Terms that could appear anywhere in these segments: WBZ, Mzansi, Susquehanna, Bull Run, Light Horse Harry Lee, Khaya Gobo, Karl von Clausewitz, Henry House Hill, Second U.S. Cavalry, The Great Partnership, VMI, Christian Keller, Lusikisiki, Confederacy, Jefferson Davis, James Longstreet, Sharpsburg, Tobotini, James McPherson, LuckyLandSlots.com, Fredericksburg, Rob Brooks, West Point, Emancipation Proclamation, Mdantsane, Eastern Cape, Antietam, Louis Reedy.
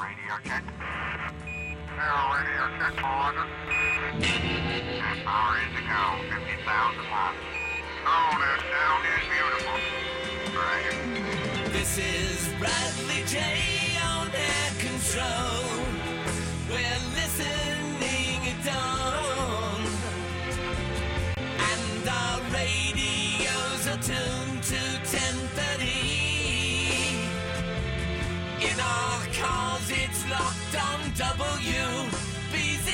Radio check. Radio check. Power is to go. 50,000 miles. Oh, that sound is beautiful. Right. This is Bradley J. on Air Control. We're listening at dawn. And our radios are tuned to 10:30. In our cars it's locked on WBZ.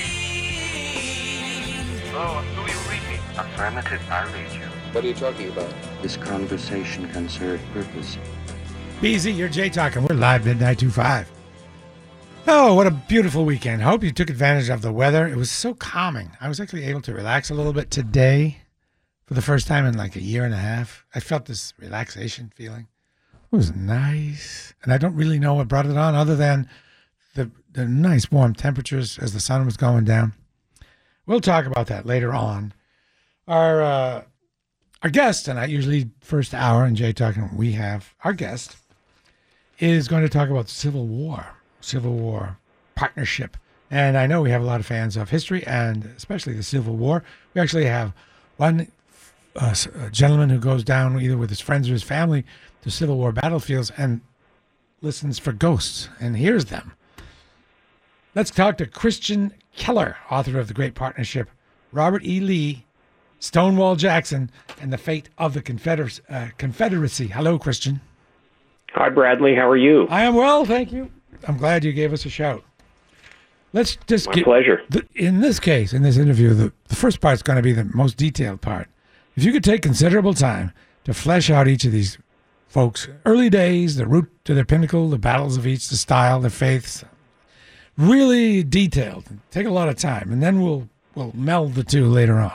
Hello, I'm Louis Reedy. Affirmative, I read you. What are you talking about? This conversation can serve purpose. BZ, you're Jay Talk, and we're live midnight 25. Oh, what a beautiful weekend. Hope you took advantage of the weather. It was so calming. I was actually able to relax a little bit today for the first time in like a year and a half. I felt this relaxation feeling. It was nice. And I don't really know what brought it on other than the nice warm temperatures as the sun was going down. We'll talk about that later on. Our guest tonight, usually first hour in Jay Talk, and we have our guest is going to talk about Civil War, partnership. And I know we have a lot of fans of history and especially the Civil War. We actually have one gentleman who goes down either with his friends or his family to Civil War battlefields and listens for ghosts and hears them. Let's talk to Christian Keller, author of The Great Partnership, Robert E. Lee, Stonewall Jackson, and the fate of the Confederacy. Hello, Christian. Hi, Bradley. How are you? I am well, thank you. I'm glad you gave us a shout. Let's just My pleasure. In this interview, the first part's going to be the most detailed part. If you could take considerable time to flesh out each of these folks' early days, the route to their pinnacle, the battles of each, the style, their faiths, really detailed. Take a lot of time, and then we'll meld the two later on.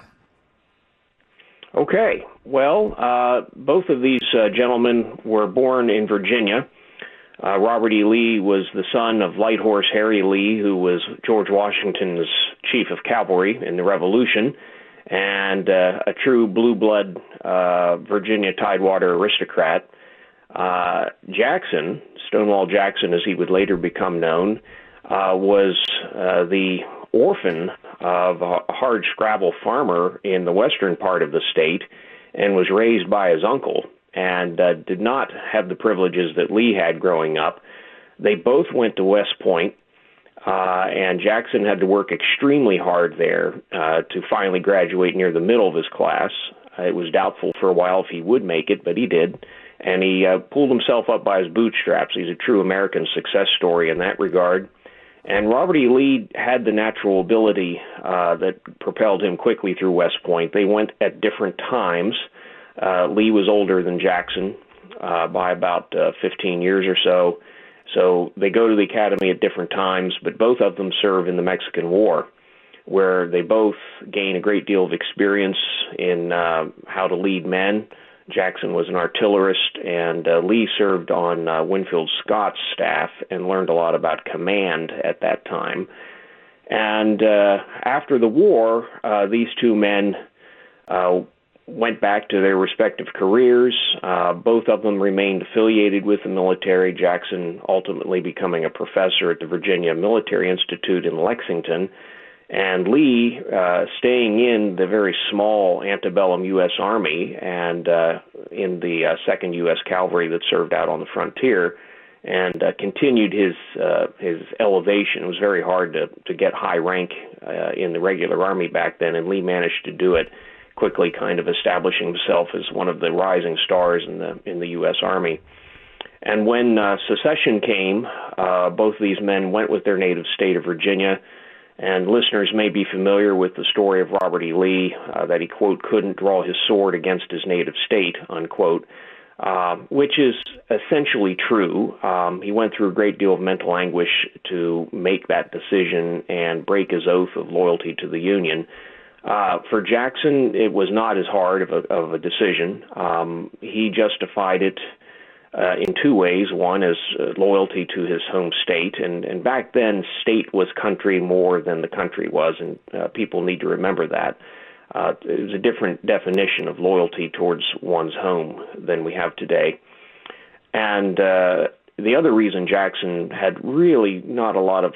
Okay. Well, both of these gentlemen were born in Virginia. Robert E. Lee was the son of Light Horse Harry Lee, who was George Washington's chief of cavalry in the Revolution, and a true blue-blood Virginia Tidewater aristocrat. Jackson, Stonewall Jackson, as he would later become known, was the orphan of a hardscrabble farmer in the western part of the state and was raised by his uncle and did not have the privileges that Lee had growing up. They both went to West Point, and Jackson had to work extremely hard there to finally graduate near the middle of his class. It was doubtful for a while if he would make it, but he did, and he pulled himself up by his bootstraps. He's a true American success story in that regard. And Robert E. Lee had the natural ability that propelled him quickly through West Point. They went at different times. Lee was older than Jackson by about 15 years or so. So they go to the academy at different times, but both of them serve in the Mexican War, where they both gain a great deal of experience in how to lead men. Jackson was an artillerist, and Lee served on Winfield Scott's staff and learned a lot about command at that time. And after the war, these two men went back to their respective careers. Both of them remained affiliated with the military, Jackson ultimately becoming a professor at the Virginia Military Institute in Lexington, and Lee staying in the very small antebellum U.S. Army and in the Second U.S. Cavalry that served out on the frontier and continued his elevation. It was very hard to get high rank in the regular Army back then, and Lee managed to do it quickly, kind of establishing himself as one of the rising stars in the U.S. Army. And when secession came, both of these men went with their native state of Virginia. And listeners may be familiar with the story of Robert E. Lee, that he, quote, couldn't draw his sword against his native state, unquote. which is essentially true. He went through a great deal of mental anguish to make that decision and break his oath of loyalty to the Union. For Jackson, it was not as hard of a decision. He justified it in two ways. One is loyalty to his home state. And back then, state was country more than the country was, and people need to remember that. It was a different definition of loyalty towards one's home than we have today. And the other reason Jackson had really not a lot of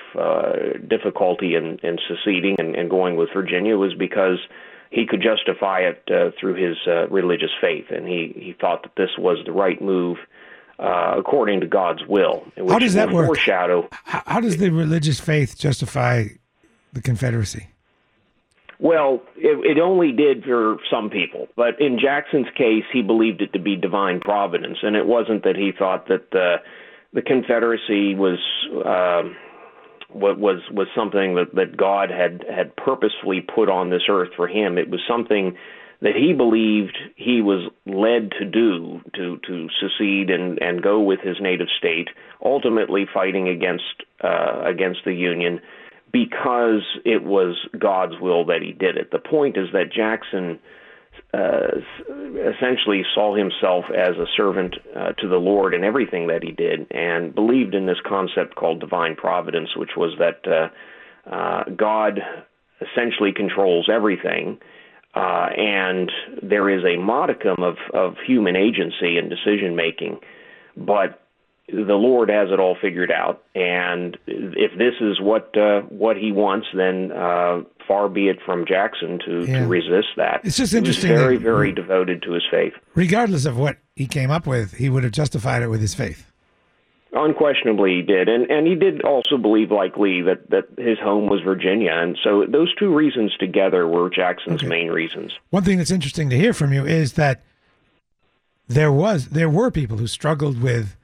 difficulty in seceding and going with Virginia was because he could justify it through his religious faith, and he thought that this was the right move according to God's will. How does that work? Foreshadow. How does the religious faith justify the Confederacy? Well, it only did for some people, but in Jackson's case, he believed it to be divine providence, and it wasn't that he thought that the Confederacy was something that God had purposefully put on this earth for him. It was something that he believed he was led to do, to secede and go with his native state, ultimately fighting against the Union, because it was God's will that he did it. The point is that Jackson essentially saw himself as a servant to the Lord in everything that he did, and believed in this concept called divine providence, which was that God essentially controls everything, and there is a modicum of human agency in decision-making, but the Lord has it all figured out, and if this is what he wants, then far be it from Jackson to resist that. It's just interesting. He was very, very devoted to his faith. Regardless of what he came up with, he would have justified it with his faith. Unquestionably, he did, and he did also believe, like Lee, that his home was Virginia, and so those two reasons together were Jackson's main reasons. One thing that's interesting to hear from you is that there were people who struggled with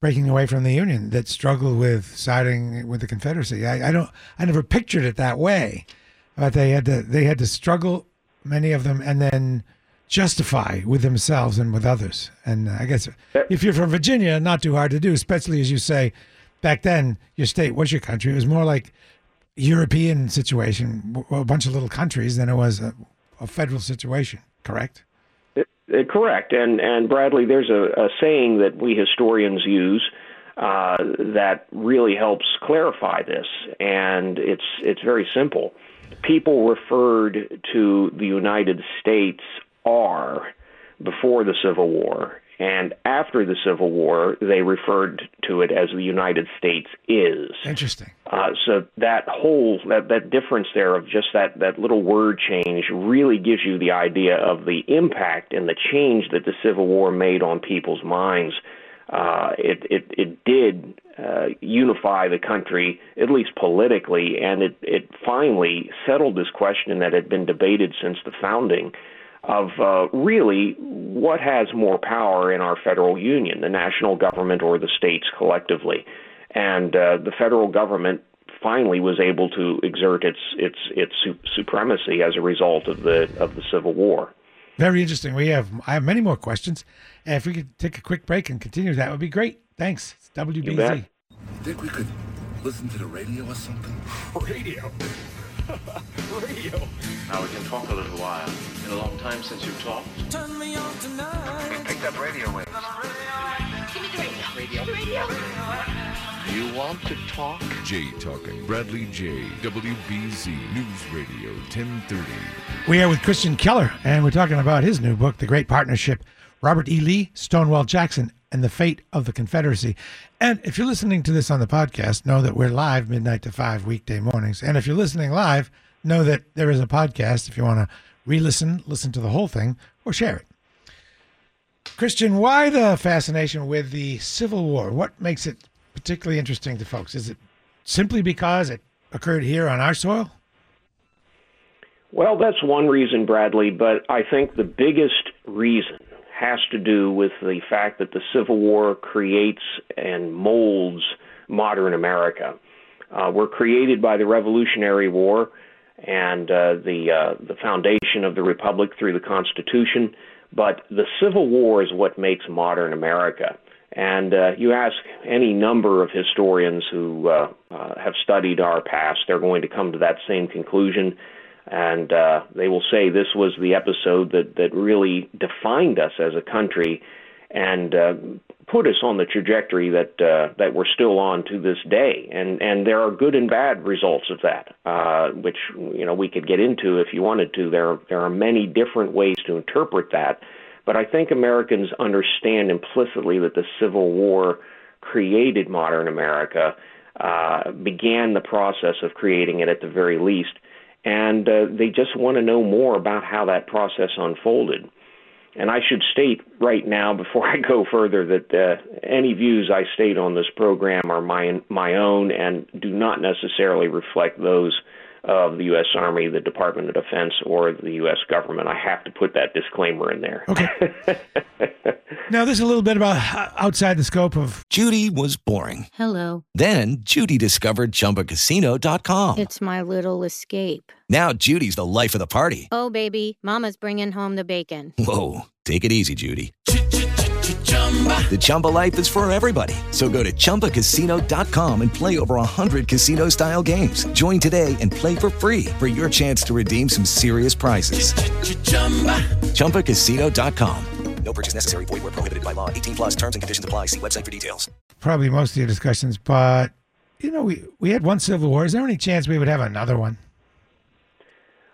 breaking away from the Union, that struggled with siding with the Confederacy. I never pictured it that way, but they had to struggle, many of them, and then justify with themselves and with others. And I guess if you're from Virginia, not too hard to do, especially as you say, back then your state was your country. It was more like European situation, a bunch of little countries, than it was a federal situation. Correct? Correct. And Bradley, there's a saying that we historians use that really helps clarify this, and it's very simple. People referred to the United States are before the Civil War, and after the Civil War, they referred to it as the United States is. Interesting. So that whole, that difference there of just that little word change really gives you the idea of the impact and the change that the Civil War made on people's minds. It did unify the country, at least politically, and it finally settled this question that had been debated since the founding of really what has more power in our federal union, the national government or the states collectively. And the federal government finally was able to exert its supremacy as a result of the Civil War. Very interesting. I have many more questions. And if we could take a quick break and continue, that would be great. Thanks. It's WBZ. You bet. Think we could listen to the radio or something? Radio? Radio. Now we can talk a little while. Been a long time since you've talked. Turn me on tonight. Picked up radio waves. Give me the radio. Radio. Do you want to talk? Jay talking. Bradley J. WBZ News Radio 1030. We are with Christian Keller, and we're talking about his new book, The Great Partnership: Robert E. Lee, Stonewall Jackson, and the Fate of the Confederacy. And if you're listening to this on the podcast, know that we're live midnight to 5 weekday mornings. And if you're listening live, know that there is a podcast if you want to re-listen, listen to the whole thing, or share it. Christian, why the fascination with the Civil War? What makes it particularly interesting to folks? Is it simply because it occurred here on our soil? Well, that's one reason, Bradley, but I think the biggest reason has to do with the fact that the Civil War creates and molds modern America. We're created by the Revolutionary War and the foundation of the Republic through the Constitution, But the Civil War is what makes modern America. And you ask any number of historians who have studied our past, they're going to come to that same conclusion. And they will say this was the episode that really defined us as a country and put us on the trajectory that we're still on to this day. And there are good and bad results of that, which we could get into if you wanted to. There are many different ways to interpret that. But I think Americans understand implicitly that the Civil War created modern America, began the process of creating it at the very least, and they just want to know more about how that process unfolded. And I should state right now, before I go further, that any views I state on this program are my own and do not necessarily reflect those of the U.S. Army, the Department of Defense, or the U.S. government. I have to put that disclaimer in there. Okay. Now, there's a little bit about outside the scope of... Judy was boring. Hello. Then Judy discovered ChumbaCasino.com. It's my little escape. Now Judy's the life of the party. Oh, baby, mama's bringing home the bacon. Whoa, take it easy, Judy. The Chumba life is for everybody. So go to ChumbaCasino.com and play over 100 casino-style games. Join today and play for free for your chance to redeem some serious prizes. ChumbaCasino.com. No purchase necessary. Void where prohibited by law. 18 plus terms and conditions apply. See website for details. Probably most of your discussions, but, we had one Civil War. Is there any chance we would have another one?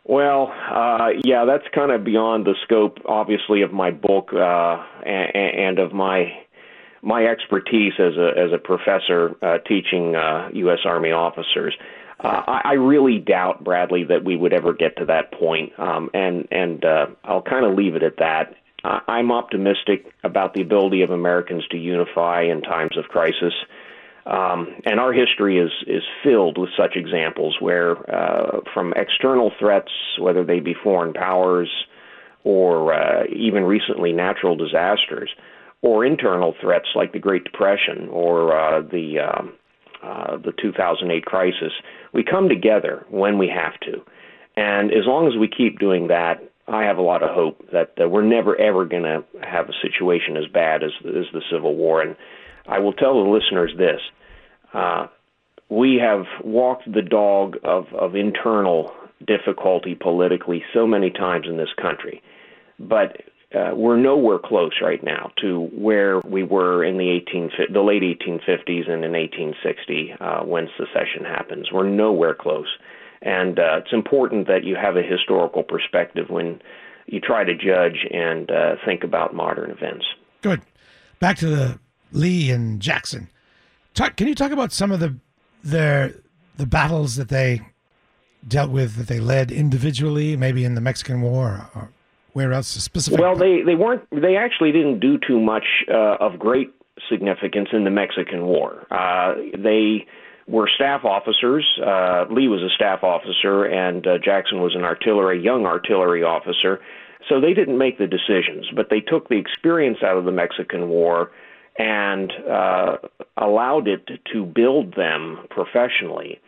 Well, yeah, that's kind of beyond the scope, obviously, of my book and of my expertise as a professor teaching U.S. Army officers. I really doubt, Bradley, that we would ever get to that point, and I'll kind of leave it at that. I'm optimistic about the ability of Americans to unify in times of crisis. And our history is filled with such examples where from external threats, whether they be foreign powers or even recently natural disasters, or internal threats like the Great Depression or the 2008 crisis, we come together when we have to. And as long as we keep doing that, I have a lot of hope that we're never, ever going to have a situation as bad as the Civil War. And I will tell the listeners this. We have walked the dog of internal difficulty politically so many times in this country, but we're nowhere close right now to where we were in the late 1850s and in 1860 when secession happens. We're nowhere close. And it's important that you have a historical perspective when you try to judge and think about modern events. Good. Back to the Lee and Jackson. Can you talk about some of the battles that they dealt with, that they led individually, maybe in the Mexican War or where else specifically? Well, they actually didn't do too much of great significance in the Mexican War. They were staff officers. Lee was a staff officer, and Jackson was young artillery officer. So they didn't make the decisions, but they took the experience out of the Mexican War and allowed it to build them professionally.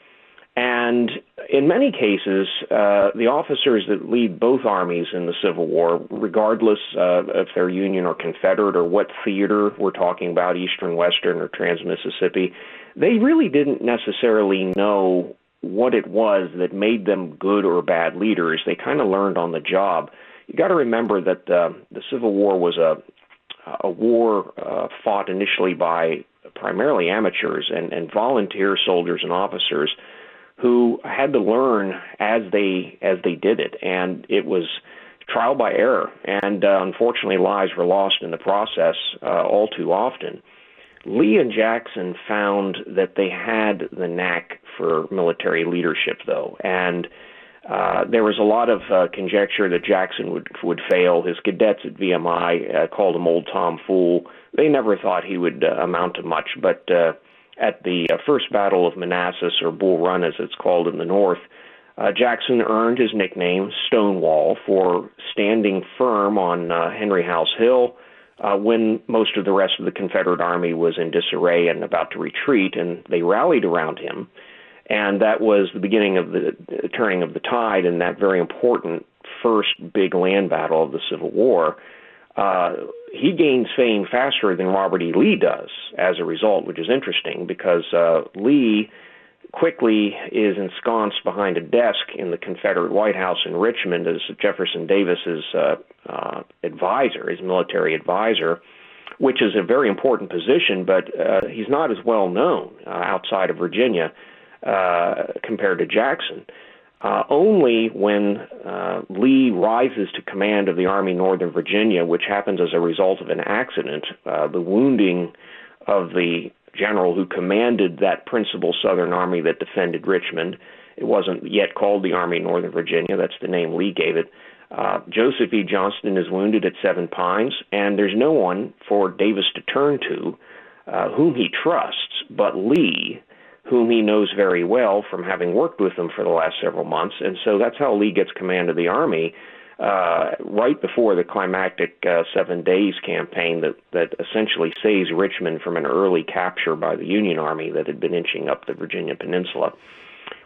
And in many cases, the officers that lead both armies in the Civil War, regardless if they're Union or Confederate or what theater we're talking about, Eastern, Western, or Trans-Mississippi, they really didn't necessarily know what it was that made them good or bad leaders. They kind of learned on the job. You got to remember that the Civil War was a war fought initially by primarily amateurs and volunteer soldiers and officers who had to learn as they did it. And it was trial by error. And unfortunately, lives were lost in the process all too often. Lee and Jackson found that they had the knack for military leadership, though. And there was a lot of conjecture that Jackson would fail. His cadets at VMI called him Old Tom Fool. They never thought he would amount to much, but at the First Battle of Manassas, or Bull Run as it's called in the North, Jackson earned his nickname Stonewall for standing firm on Henry House Hill when most of the rest of the Confederate Army was in disarray and about to retreat, and they rallied around him. And that was the beginning of the turning of the tide in that very important first big land battle of the Civil War. He gains fame faster than Robert E. Lee does as a result, which is interesting because Lee quickly is ensconced behind a desk in the Confederate White House in Richmond as Jefferson Davis's advisor, his military advisor, which is a very important position, but he's not as well known outside of Virginia compared to Jackson. Only when Lee rises to command of the Army of Northern Virginia, which happens as a result of an accident, the wounding of the general who commanded that principal Southern Army that defended Richmond. It wasn't yet called the Army of Northern Virginia. That's the name Lee gave it. Joseph E. Johnston is wounded at Seven Pines, and there's no one for Davis to turn to whom he trusts but Lee, whom he knows very well from having worked with him for the last several months. And so that's how Lee gets command of the Army right before the climactic 7 Days campaign that essentially saves Richmond from an early capture by the Union Army that had been inching up the Virginia Peninsula.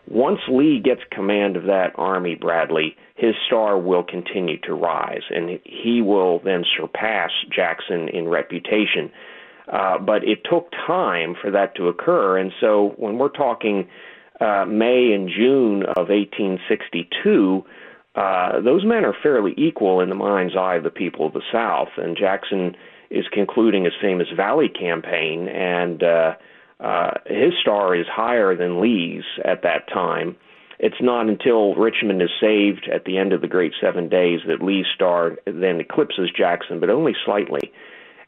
Once Lee gets command of that army, Bradley, his star will continue to rise, and he will then surpass Jackson in reputation. But it took time for that to occur, and so when we're talking May and June of 1862, those men are fairly equal in the mind's eye of the people of the South, and Jackson is concluding his famous Valley campaign, and his star is higher than Lee's at that time. It's not until Richmond is saved at the end of the Great 7 Days that Lee's star then eclipses Jackson, but only slightly.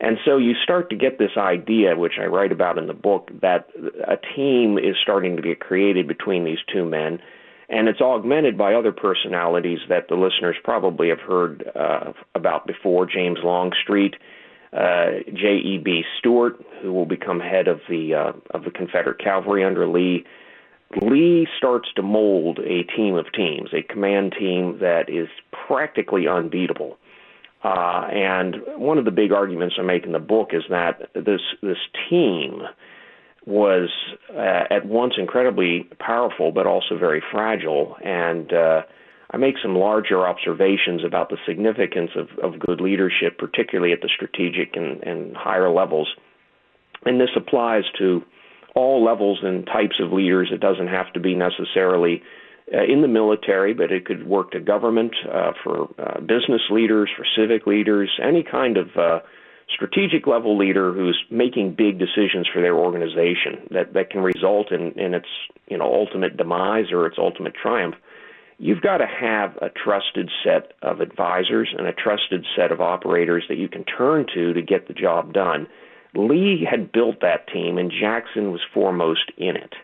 And so you start to get this idea, which I write about in the book, that a team is starting to get created between these two men, and it's augmented by other personalities that the listeners probably have heard about before. James Longstreet, J.E.B. Stuart, who will become head of the Confederate Cavalry under Lee. Lee starts to mold a team of teams, a command team that is practically unbeatable. And one of the big arguments I make in the book is that this team was at once incredibly powerful but also very fragile. And I make some larger observations about the significance of good leadership, particularly at the strategic and higher levels. And this applies to all levels and types of leaders. It doesn't have to be necessarily in the military, but it could work to government, for business leaders, for civic leaders, any kind of strategic level leader who's making big decisions for their organization that can result in its ultimate demise or its ultimate triumph. You've got to have a trusted set of advisors and a trusted set of operators that you can turn to get the job done. Lee had built that team, and Jackson was foremost in it,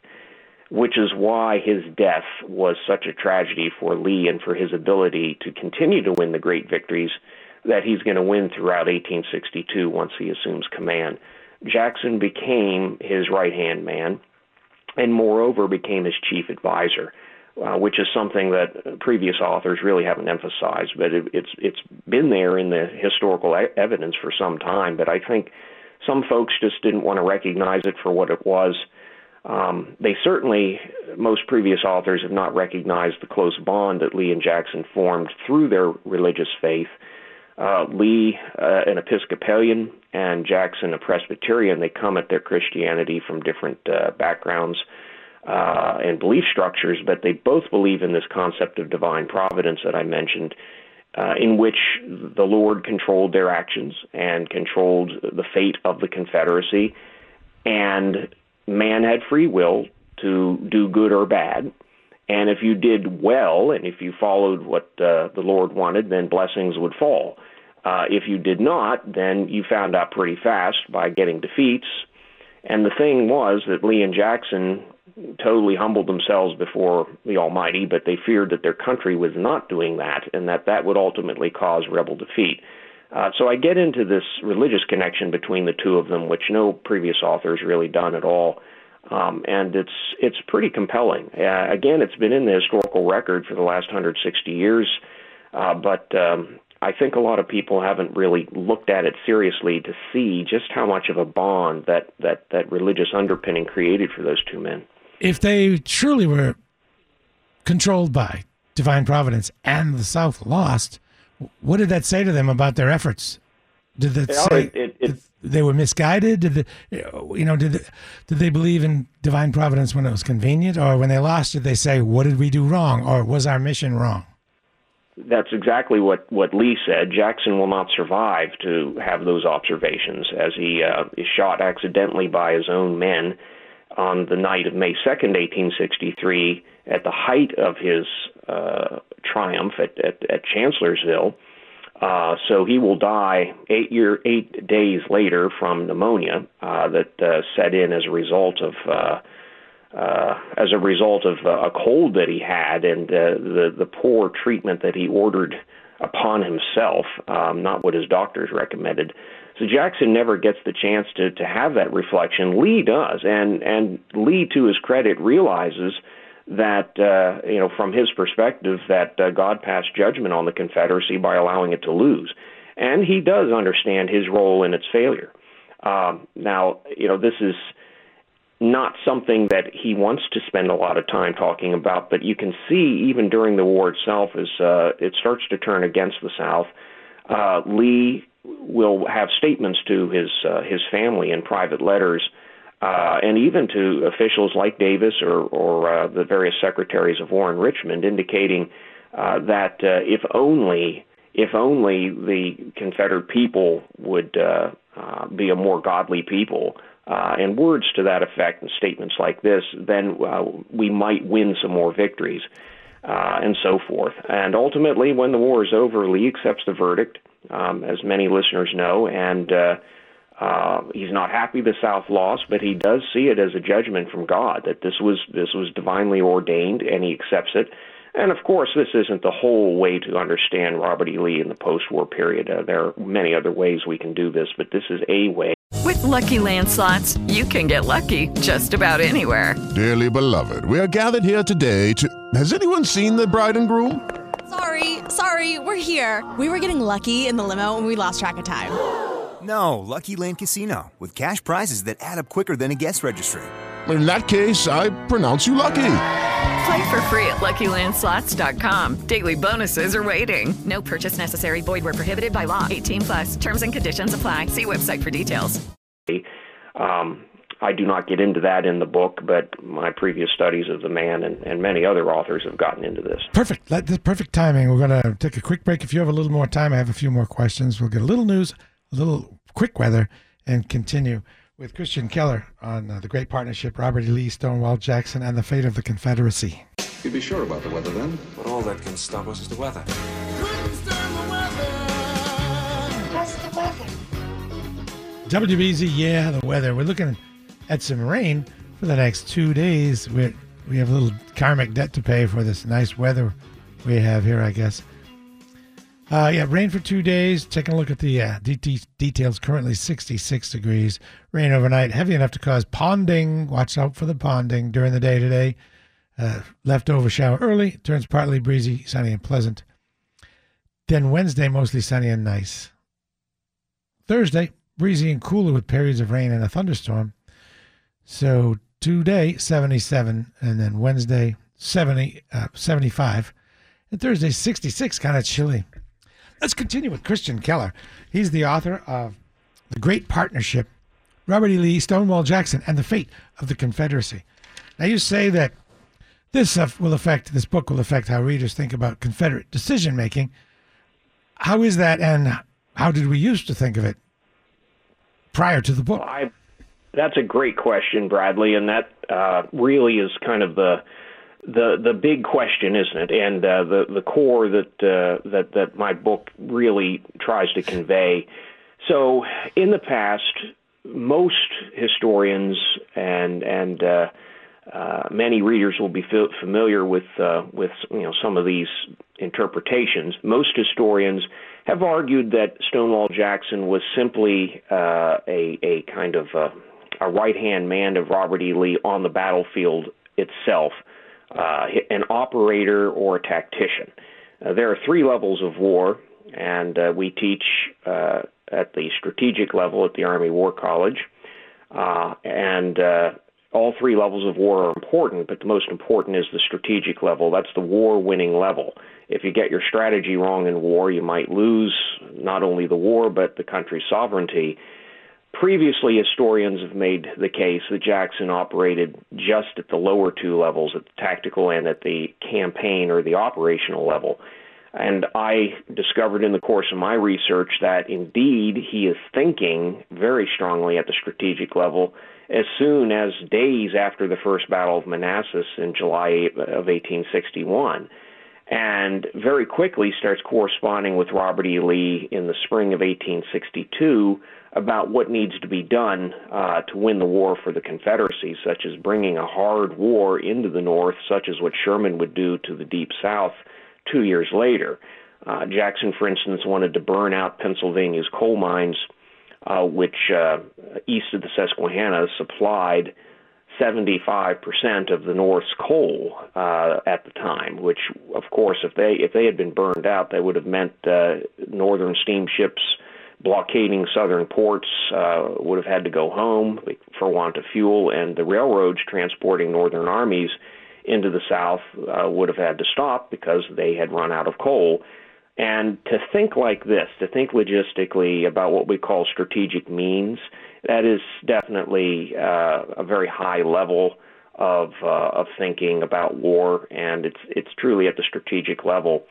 which is why his death was such a tragedy for Lee and for his ability to continue to win the great victories that he's going to win throughout 1862 once he assumes command. Jackson became his right-hand man and, moreover, became his chief advisor, which is something that previous authors really haven't emphasized, but it's been there in the historical evidence for some time. But I think some folks just didn't want to recognize it for what it was. They certainly, most previous authors have not recognized the close bond that Lee and Jackson formed through their religious faith. Lee, an Episcopalian, and Jackson, a Presbyterian, they come at their Christianity from different backgrounds and belief structures, but they both believe in this concept of divine providence that I mentioned, in which the Lord controlled their actions and controlled the fate of the Confederacy, and man had free will to do good or bad, and if you did well and if you followed what the Lord wanted, then blessings would fall. If you did not, then you found out pretty fast by getting defeats. And the thing was that Lee and Jackson totally humbled themselves before the Almighty, but they feared that their country was not doing that and that would ultimately cause rebel defeat. So I get into this religious connection between the two of them, which no previous author's really done at all, and it's pretty compelling. Again, it's been in the historical record for the last 160 years, but I think a lot of people haven't really looked at it seriously to see just how much of a bond that religious underpinning created for those two men. If they truly were controlled by divine providence and the South lost, what did that say to them about their efforts Did that say they were misguided? Did they believe in divine providence when it was convenient, or when they lost, did they say, what did we do wrong, or was our mission wrong? That's exactly what Lee said. Jackson will not survive to have those observations, as he is shot accidentally by his own men on the night of May 2nd, 1863, at the height of his triumph at Chancellorsville. So he will die 8 days later from pneumonia that set in as a result of a cold that he had, and the poor treatment that he ordered upon himself, not what his doctors recommended. So Jackson never gets the chance to have that reflection. Lee does, and Lee, to his credit, realizes that, from his perspective, that God passed judgment on the Confederacy by allowing it to lose. And he does understand his role in its failure. Now, this is not something that he wants to spend a lot of time talking about, but you can see even during the war itself, as it starts to turn against the South, Lee will have statements to his family in private letters, and even to officials like Davis or the various secretaries of war in Richmond, indicating that if only the Confederate people would be a more godly people, and words to that effect and statements like this, then we might win some more victories, and so forth. And ultimately, when the war is over, Lee accepts the verdict, as many listeners know, and he's not happy the South lost, but he does see it as a judgment from God, that this was divinely ordained, and he accepts it. And of course, this isn't the whole way to understand Robert E. Lee in the post-war period. There are many other ways we can do this, but this is a way. With Lucky Land Slots, you can get lucky just about anywhere. Dearly beloved, we are gathered here today to... Has anyone seen the bride and groom? Sorry, we're here. We were getting lucky in the limo and we lost track of time. No, Lucky Land Casino, with cash prizes that add up quicker than a guest registry. In that case, I pronounce you lucky. Play for free at LuckyLandSlots.com. Daily bonuses are waiting. No purchase necessary. Void where prohibited by law. 18+. Terms and conditions apply. See website for details. I do not get into that in the book, but my previous studies of the man and many other authors have gotten into this. Perfect. Perfect timing. We're going to take a quick break. If you have a little more time, I have a few more questions. We'll get a little news, a little quick weather, and continue with Christian Keller on The Great Partnership, Robert E. Lee, Stonewall Jackson, and the fate of the Confederacy. You'd be sure about the weather then? But all that can stop us is the weather. Couldn't stand the weather. How's the weather? WBZ, yeah, the weather. We're looking at some rain for the next 2 days. We have a little karmic debt to pay for this nice weather we have here, I guess. Rain for 2 days. Taking a look at the details, currently 66 degrees. Rain overnight, heavy enough to cause ponding. Watch out for the ponding during the day today. Leftover shower early, turns partly breezy, sunny and pleasant. Then Wednesday, mostly sunny and nice. Thursday, breezy and cooler with periods of rain and a thunderstorm. So today, 77, and then Wednesday, 75. And Thursday, 66, kind of chilly. Let's continue with Christian Keller. He's the author of The Great Partnership, Robert E. Lee, Stonewall Jackson, and the Fate of the Confederacy. Now, you say that this book will affect how readers think about Confederate decision-making. How is that, and how did we used to think of it prior to the book? That's a great question, Bradley, and that really is kind of the big question, isn't it? And the core that my book really tries to convey. So in the past, most historians and many readers will be familiar with some of these interpretations. Most historians have argued that Stonewall Jackson was simply a kind of a right-hand man of Robert E. Lee on the battlefield itself. An operator or a tactician. There are three levels of war, and we teach at the strategic level at the Army War College, and all three levels of war are important, but the most important is the strategic level. That's the war-winning level. If you get your strategy wrong in war, you might lose not only the war, but the country's sovereignty. Previously, historians have made the case that Jackson operated just at the lower two levels, at the tactical and at the campaign or the operational level. And I discovered in the course of my research that indeed he is thinking very strongly at the strategic level as soon as days after the First Battle of Manassas in July of 1861, and very quickly starts corresponding with Robert E. Lee in the spring of 1862 about what needs to be done to win the war for the Confederacy, such as bringing a hard war into the North, such as what Sherman would do to the Deep South 2 years later. Jackson, for instance, wanted to burn out Pennsylvania's coal mines, which east of the Susquehanna supplied 75% of the North's coal at the time, which, of course, if they had been burned out, that would have meant northern steamships blockading southern ports would have had to go home for want of fuel, and the railroads transporting northern armies into the South would have had to stop because they had run out of coal. And to think like this, to think logistically about what we call strategic means, that is definitely a very high level of thinking about war, and it's truly at the strategic level.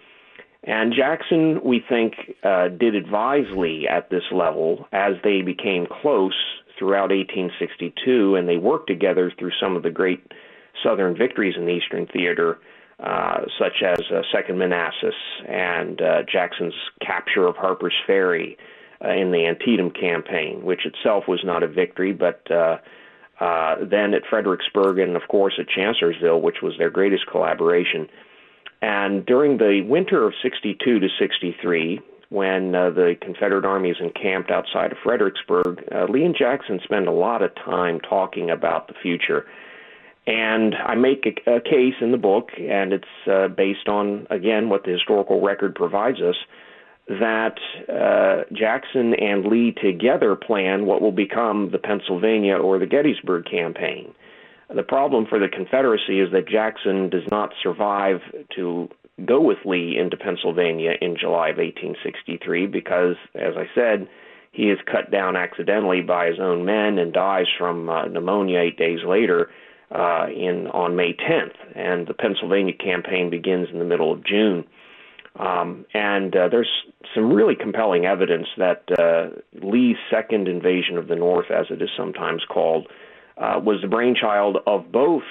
And Jackson, we think, did advise Lee at this level as they became close throughout 1862, and they worked together through some of the great Southern victories in the Eastern Theater, such as Second Manassas and Jackson's capture of Harper's Ferry in the Antietam campaign, which itself was not a victory, but then at Fredericksburg and, of course, at Chancellorsville, which was their greatest collaboration. And during the winter of 62 to 63, when the Confederate armies encamped outside of Fredericksburg, Lee and Jackson spent a lot of time talking about the future. And I make a case in the book, and it's based on, again, what the historical record provides us, that Jackson and Lee together plan what will become the Pennsylvania or the Gettysburg campaign. The problem for the Confederacy is that Jackson does not survive to go with Lee into Pennsylvania in July of 1863 because, as I said, he is cut down accidentally by his own men and dies from pneumonia 8 days later on May 10th. And the Pennsylvania campaign begins in the middle of June. And there's some really compelling evidence that Lee's second invasion of the North, as it is sometimes called, was the brainchild of both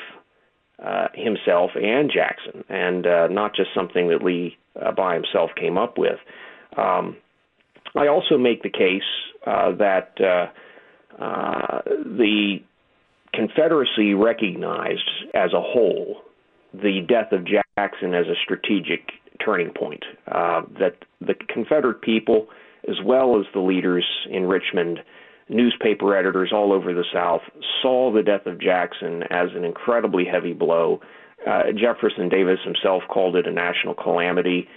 himself and Jackson, and not just something that Lee by himself came up with. I also make the case that the Confederacy recognized as a whole the death of Jackson as a strategic turning point, that the Confederate people, as well as the leaders in Richmond, newspaper editors all over the South, saw the death of Jackson as an incredibly heavy blow. Jefferson Davis himself called it a national calamity.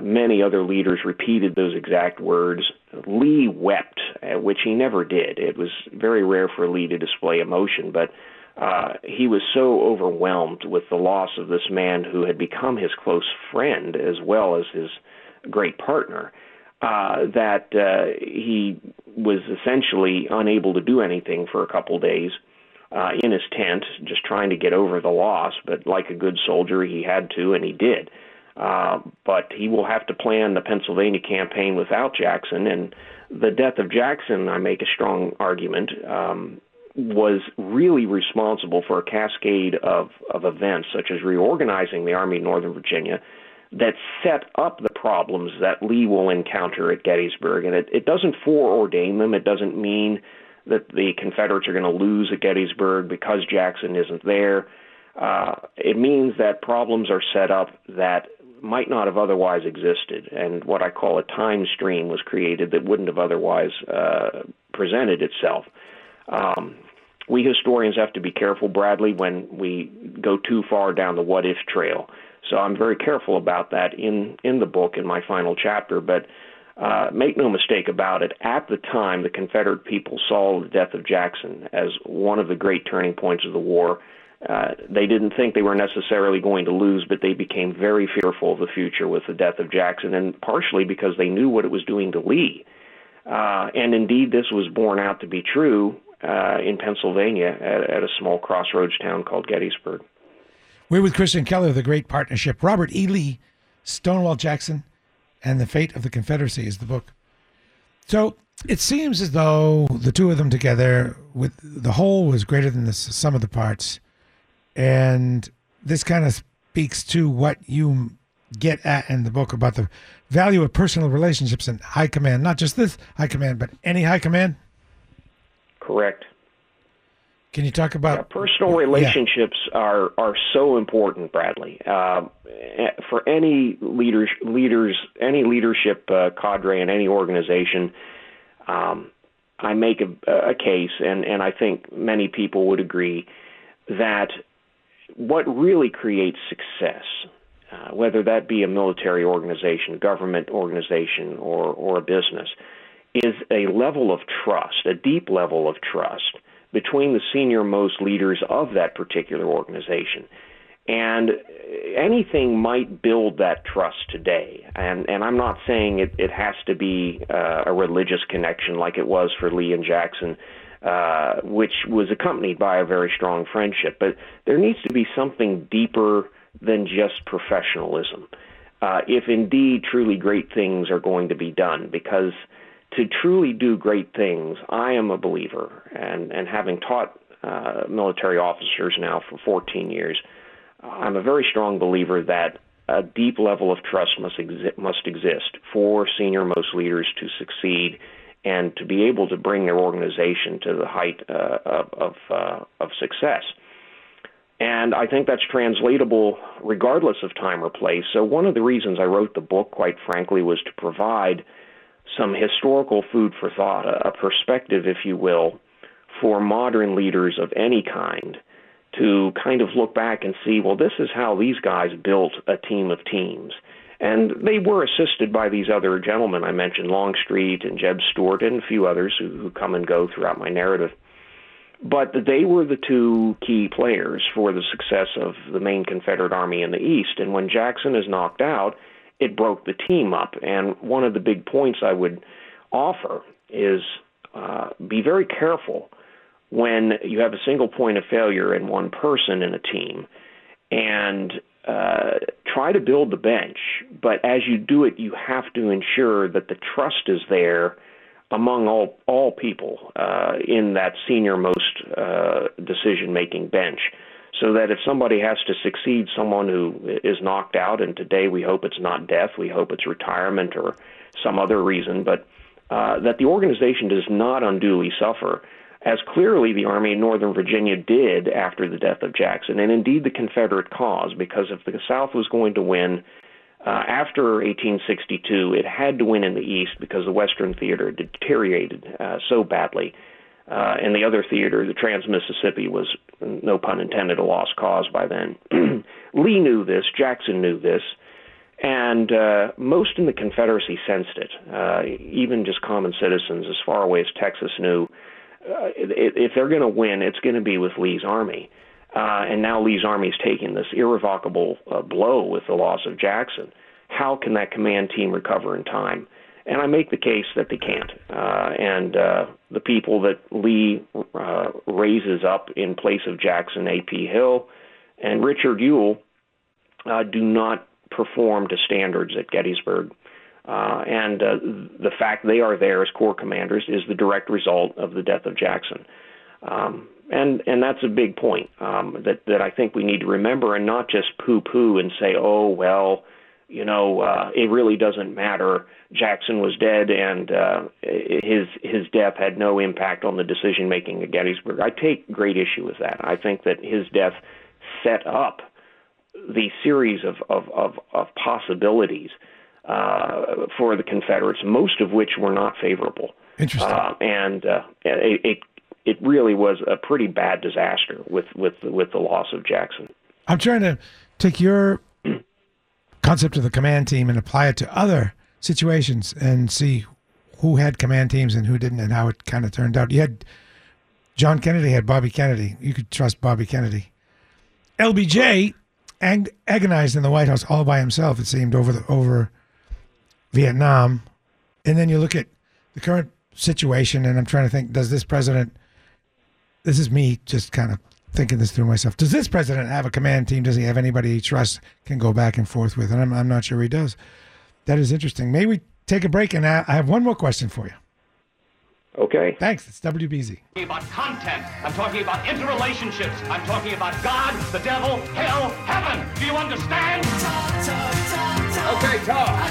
Many other leaders repeated those exact words. Lee wept, which he never did. It was very rare for Lee to display emotion, but he was so overwhelmed with the loss of this man who had become his close friend as well as his great partner that he was essentially unable to do anything for a couple days in his tent, just trying to get over the loss. But like a good soldier, he had to, and he did. But he will have to plan the Pennsylvania campaign without Jackson. And the death of Jackson, I make a strong argument, was really responsible for a cascade of events, such as reorganizing the Army of Northern Virginia, that set up the problems that Lee will encounter at Gettysburg. And it doesn't foreordain them. It doesn't mean that the Confederates are going to lose at Gettysburg because Jackson isn't there. It means that problems are set up that might not have otherwise existed, and what I call a time stream was created that wouldn't have otherwise presented itself. We historians have to be careful, Bradley, when we go too far down the what-if trail. So I'm very careful about that in the book in my final chapter. But Make no mistake about it, at the time, the Confederate people saw the death of Jackson as one of the great turning points of the war. They didn't think they were necessarily going to lose, but they became very fearful of the future with the death of Jackson, and partially because they knew what it was doing to Lee. And indeed, this was borne out to be true in Pennsylvania at a small crossroads town called Gettysburg. We're with Christian Keller, The Great Partnership. Robert E. Lee, Stonewall Jackson, and the Fate of the Confederacy is the book. So it seems as though the two of them together, with the whole was greater than the sum of the parts. And this kind of speaks to what you get at in the book about the value of personal relationships in high command, not just this high command, but any high command? Correct. Can you talk about personal relationships are so important, Bradley, for any leadership cadre in any organization. I make a case, and I think many people would agree, that what really creates success, whether that be a military organization, government organization, or a business, is a level of trust, a deep level of trust, between the senior-most leaders of that particular organization. And anything might build that trust today. And I'm not saying it has to be a religious connection like it was for Lee and Jackson, which was accompanied by a very strong friendship. But there needs to be something deeper than just professionalism, if indeed truly great things are going to be done, because to truly do great things, I am a believer, and having taught military officers now for 14 years, I'm a very strong believer that a deep level of trust must exist for senior-most leaders to succeed and to be able to bring their organization to the height of success. And I think that's translatable regardless of time or place. So one of the reasons I wrote the book, quite frankly, was to provide some historical food for thought, a perspective, if you will, for modern leaders of any kind to kind of look back and see, well, this is how these guys built a team of teams. And they were assisted by these other gentlemen I mentioned, Longstreet and J.E.B. Stuart and a few others who come and go throughout my narrative. But they were the two key players for the success of the main Confederate Army in the East. And when Jackson is knocked out, it broke the team up. And one of the big points I would offer is be very careful when you have a single point of failure in one person in a team, and try to build the bench. But as you do it, you have to ensure that the trust is there among all people in that senior-most decision-making bench. So that if somebody has to succeed someone who is knocked out, and today we hope it's not death, we hope it's retirement or some other reason, but that the organization does not unduly suffer, as clearly the Army of Northern Virginia did after the death of Jackson, and indeed the Confederate cause, because if the South was going to win after 1862, it had to win in the East because the Western theater deteriorated so badly. And the other theater, the Trans-Mississippi, was, no pun intended, a lost cause by then. Lee knew this. Jackson knew this. And most in the Confederacy sensed it, even just common citizens as far away as Texas knew. If they're going to win, it's going to be with Lee's army. And now Lee's army is taking this irrevocable blow with the loss of Jackson. How can that command team recover in time? And I make the case that they can't. And the people that Lee raises up in place of Jackson, A.P. Hill, and Richard Ewell do not perform to standards at Gettysburg. And the fact they are there as corps commanders is the direct result of the death of Jackson. And that's a big point that I think we need to remember, and not just poo-poo and say, oh, well, you know, it really doesn't matter. Jackson was dead, and his death had no impact on the decision-making at Gettysburg. I take great issue with that. I think that his death set up the series of possibilities for the Confederates, most of which were not favorable. Interesting. And it really was a pretty bad disaster with the loss of Jackson. I'm trying to take your concept of the command team and apply it to other situations and see who had command teams and who didn't and how it kind of turned out. You had John Kennedy had Bobby Kennedy. You could trust Bobby Kennedy. LBJ agonized in the White House all by himself, it seemed, over Vietnam. And then you look at the current situation, and I'm trying to think, does this president, this is me just kind of thinking this through myself, does this president have a command team? Does he have anybody he trusts can go back and forth with? And I'm not sure he does. That is interesting. May we take a break, and I have one more question for you. Okay. Thanks. It's WBZ. I'm talking about content. I'm talking about interrelationships. I'm talking about God, the devil, hell, heaven. Do you understand? Talk, talk, talk, talk. Okay, talk.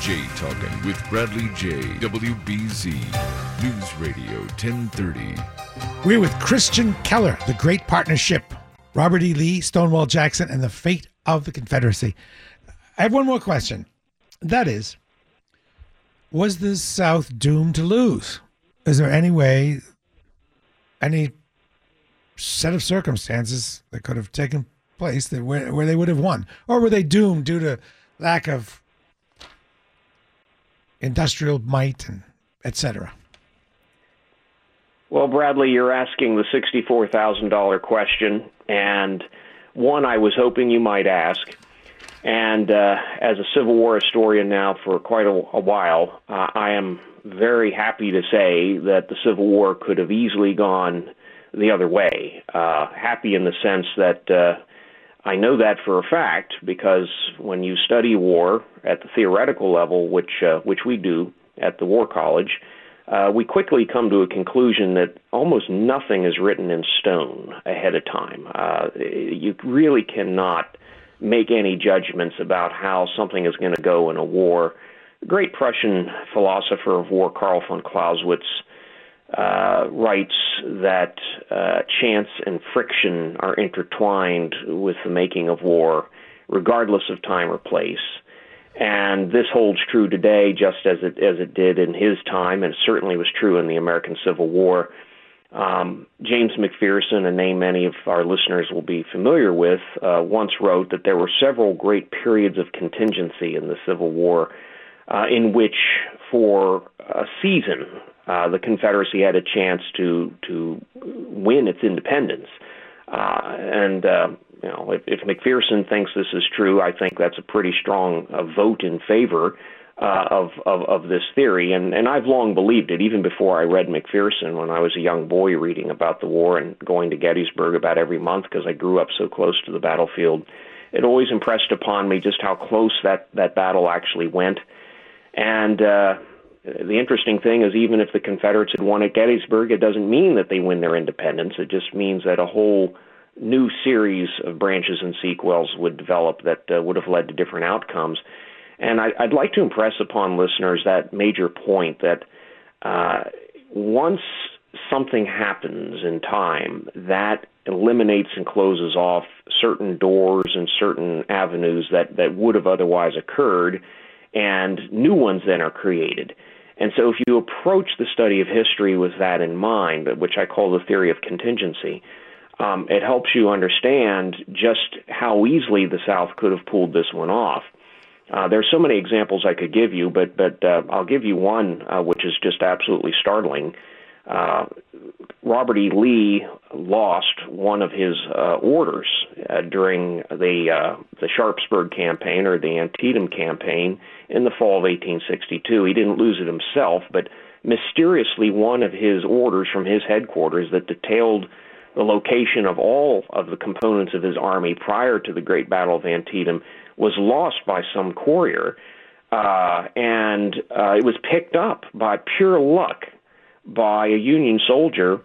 Jay Talking with Bradley J. WBZ. News Radio 1030. We're with Christian Keller, The Great Partnership, Robert E. Lee, Stonewall Jackson, and the Fate of the Confederacy. I have one more question. That is, was the South doomed to lose? Is there any way, any set of circumstances that could have taken place that where they would have won? Or were they doomed due to lack of industrial might and et cetera? Well, Bradley, you're asking the $64,000 question, and one I was hoping you might ask. And as a Civil War historian now for quite a while, I am very happy to say that the Civil War could have easily gone the other way. Happy in the sense that I know that for a fact, because when you study war at the theoretical level, which we do at the War College, we quickly come to a conclusion that almost nothing is written in stone ahead of time. You really cannot make any judgments about how something is going to go in a war. The great Prussian philosopher of war, Karl von Clausewitz, writes that chance and friction are intertwined with the making of war, regardless of time or place. And this holds true today, just as it did in his time, and certainly was true in the American Civil War. James McPherson, a name many of our listeners will be familiar with, once wrote that there were several great periods of contingency in the Civil War in which, for a season, the Confederacy had a chance to win its independence. If McPherson thinks this is true, I think that's a pretty strong vote in favor of this theory, and I've long believed it, even before I read McPherson when I was a young boy reading about the war and going to Gettysburg about every month because I grew up so close to the battlefield. It always impressed upon me just how close that battle actually went. And the interesting thing is, even if the Confederates had won at Gettysburg, it doesn't mean that they win their independence. It just means that a whole new series of branches and sequels would develop that would have led to different outcomes. And I'd like to impress upon listeners that major point that once something happens in time, that eliminates and closes off certain doors and certain avenues that would have otherwise occurred, and new ones then are created. And so if you approach the study of history with that in mind, which I call the theory of contingency, it helps you understand just how easily the South could have pulled this one off. There are so many examples I could give you, but I'll give you one which is just absolutely startling. Robert E. Lee lost one of his orders during the Sharpsburg campaign, or the Antietam campaign, in the fall of 1862. He didn't lose it himself, but mysteriously one of his orders from his headquarters that detailed the location of all of the components of his army prior to the Great Battle of Antietam was lost by some courier, and it was picked up by pure luck by a Union soldier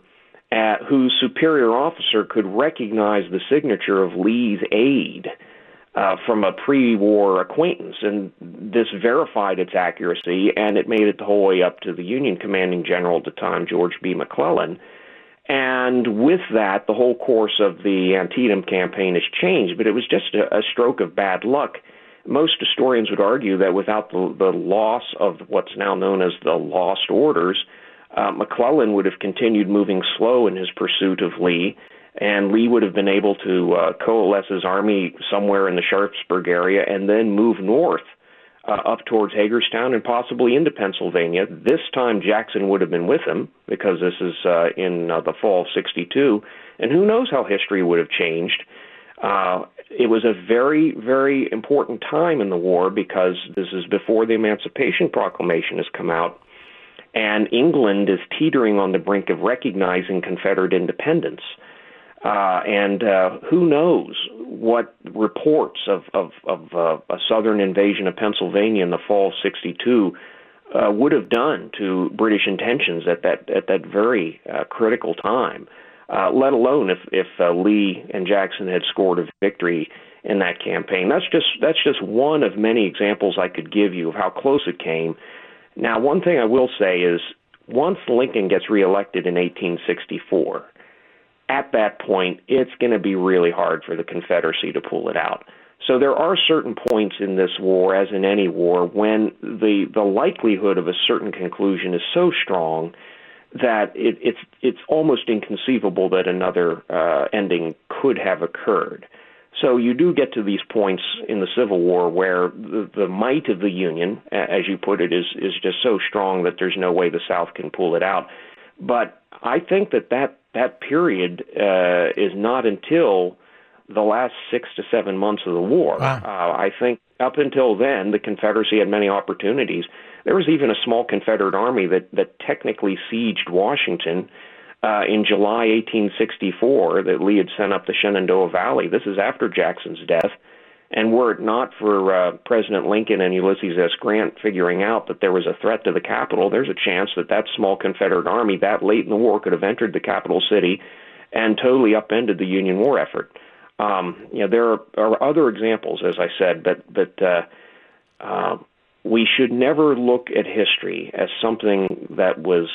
whose superior officer could recognize the signature of Lee's aide from a pre-war acquaintance. And this verified its accuracy, and it made it the whole way up to the Union commanding general at the time, George B. McClellan. And with that, the whole course of the Antietam campaign has changed, but it was just a stroke of bad luck. Most historians would argue that without the loss of what's now known as the lost orders, McClellan would have continued moving slow in his pursuit of Lee, and Lee would have been able to coalesce his army somewhere in the Sharpsburg area and then move north up towards Hagerstown and possibly into Pennsylvania. This time Jackson would have been with him, because this is in the fall of 62, and who knows how history would have changed. It was a very, very important time in the war, because this is before the Emancipation Proclamation has come out, and England is teetering on the brink of recognizing Confederate independence. And who knows what reports of a southern invasion of Pennsylvania in the fall of 62 would have done to British intentions at that very critical time, let alone if Lee and Jackson had scored a victory in that campaign. That's just one of many examples I could give you of how close it came. Now, one thing I will say is, once Lincoln gets reelected in 1864, at that point, it's going to be really hard for the Confederacy to pull it out. So there are certain points in this war, as in any war, when the likelihood of a certain conclusion is so strong that it's almost inconceivable that another ending could have occurred. So you do get to these points in the Civil War where the might of the Union, as you put it, is just so strong that there's no way the South can pull it out. But I think that period is not until the last 6 to 7 months of the war. Wow. I think up until then, the Confederacy had many opportunities. There was even a small Confederate army that technically sieged Washington in July 1864 that Lee had sent up the Shenandoah Valley. This is after Jackson's death. And were it not for President Lincoln and Ulysses S. Grant figuring out that there was a threat to the capital, there's a chance that small Confederate army that late in the war could have entered the capital city and totally upended the Union war effort. There are other examples, as I said, but we should never look at history as something that was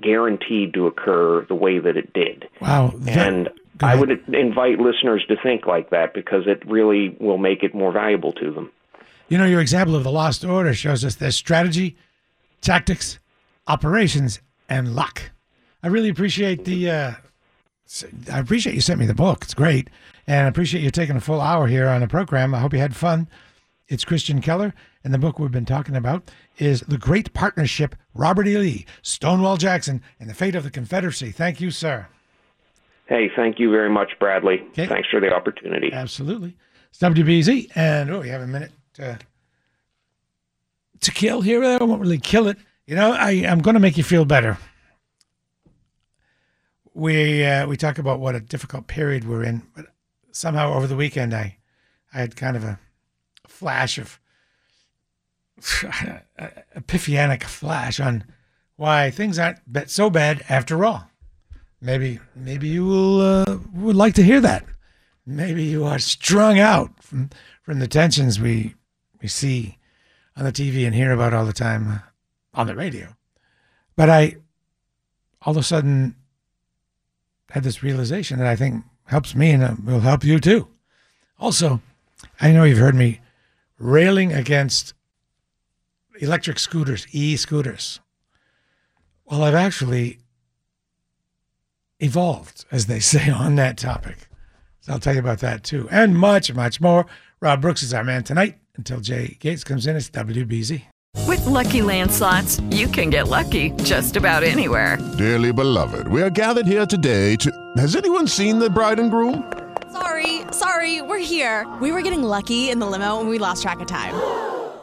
guaranteed to occur the way that it did. Wow. And I would invite listeners to think like that, because it really will make it more valuable to them. You know, your example of the Lost Order shows us there's strategy, tactics, operations, and luck. I really appreciate you sent me the book. It's great. And I appreciate you taking a full hour here on the program. I hope you had fun. It's Christian Keller, and the book we've been talking about is The Great Partnership, Robert E. Lee, Stonewall Jackson, and the Fate of the Confederacy. Thank you, sir. Hey, thank you very much, Bradley. Okay. Thanks for the opportunity. Absolutely. It's WBZ, and we have a minute to kill here. I won't really kill it. You know, I'm going to make you feel better. We talk about what a difficult period we're in, but somehow over the weekend I had kind of a flash of epiphanic flash on why things aren't so bad after all. Maybe you will would like to hear that. Maybe you are strung out from the tensions we see on the TV and hear about all the time on the radio. But I all of a sudden had this realization that I think helps me and will help you too. Also, I know you've heard me railing against electric scooters, e-scooters. Well, I've actually evolved, as they say, on that topic. So I'll tell you about that too. And much, much more. Rob Brooks is our man tonight. Until Jay Gates comes in, it's WBZ. With Lucky Land Slots, you can get lucky just about anywhere. Dearly beloved, we are gathered here today to... Has anyone seen the bride and groom? Sorry, we're here. We were getting lucky in the limo and we lost track of time.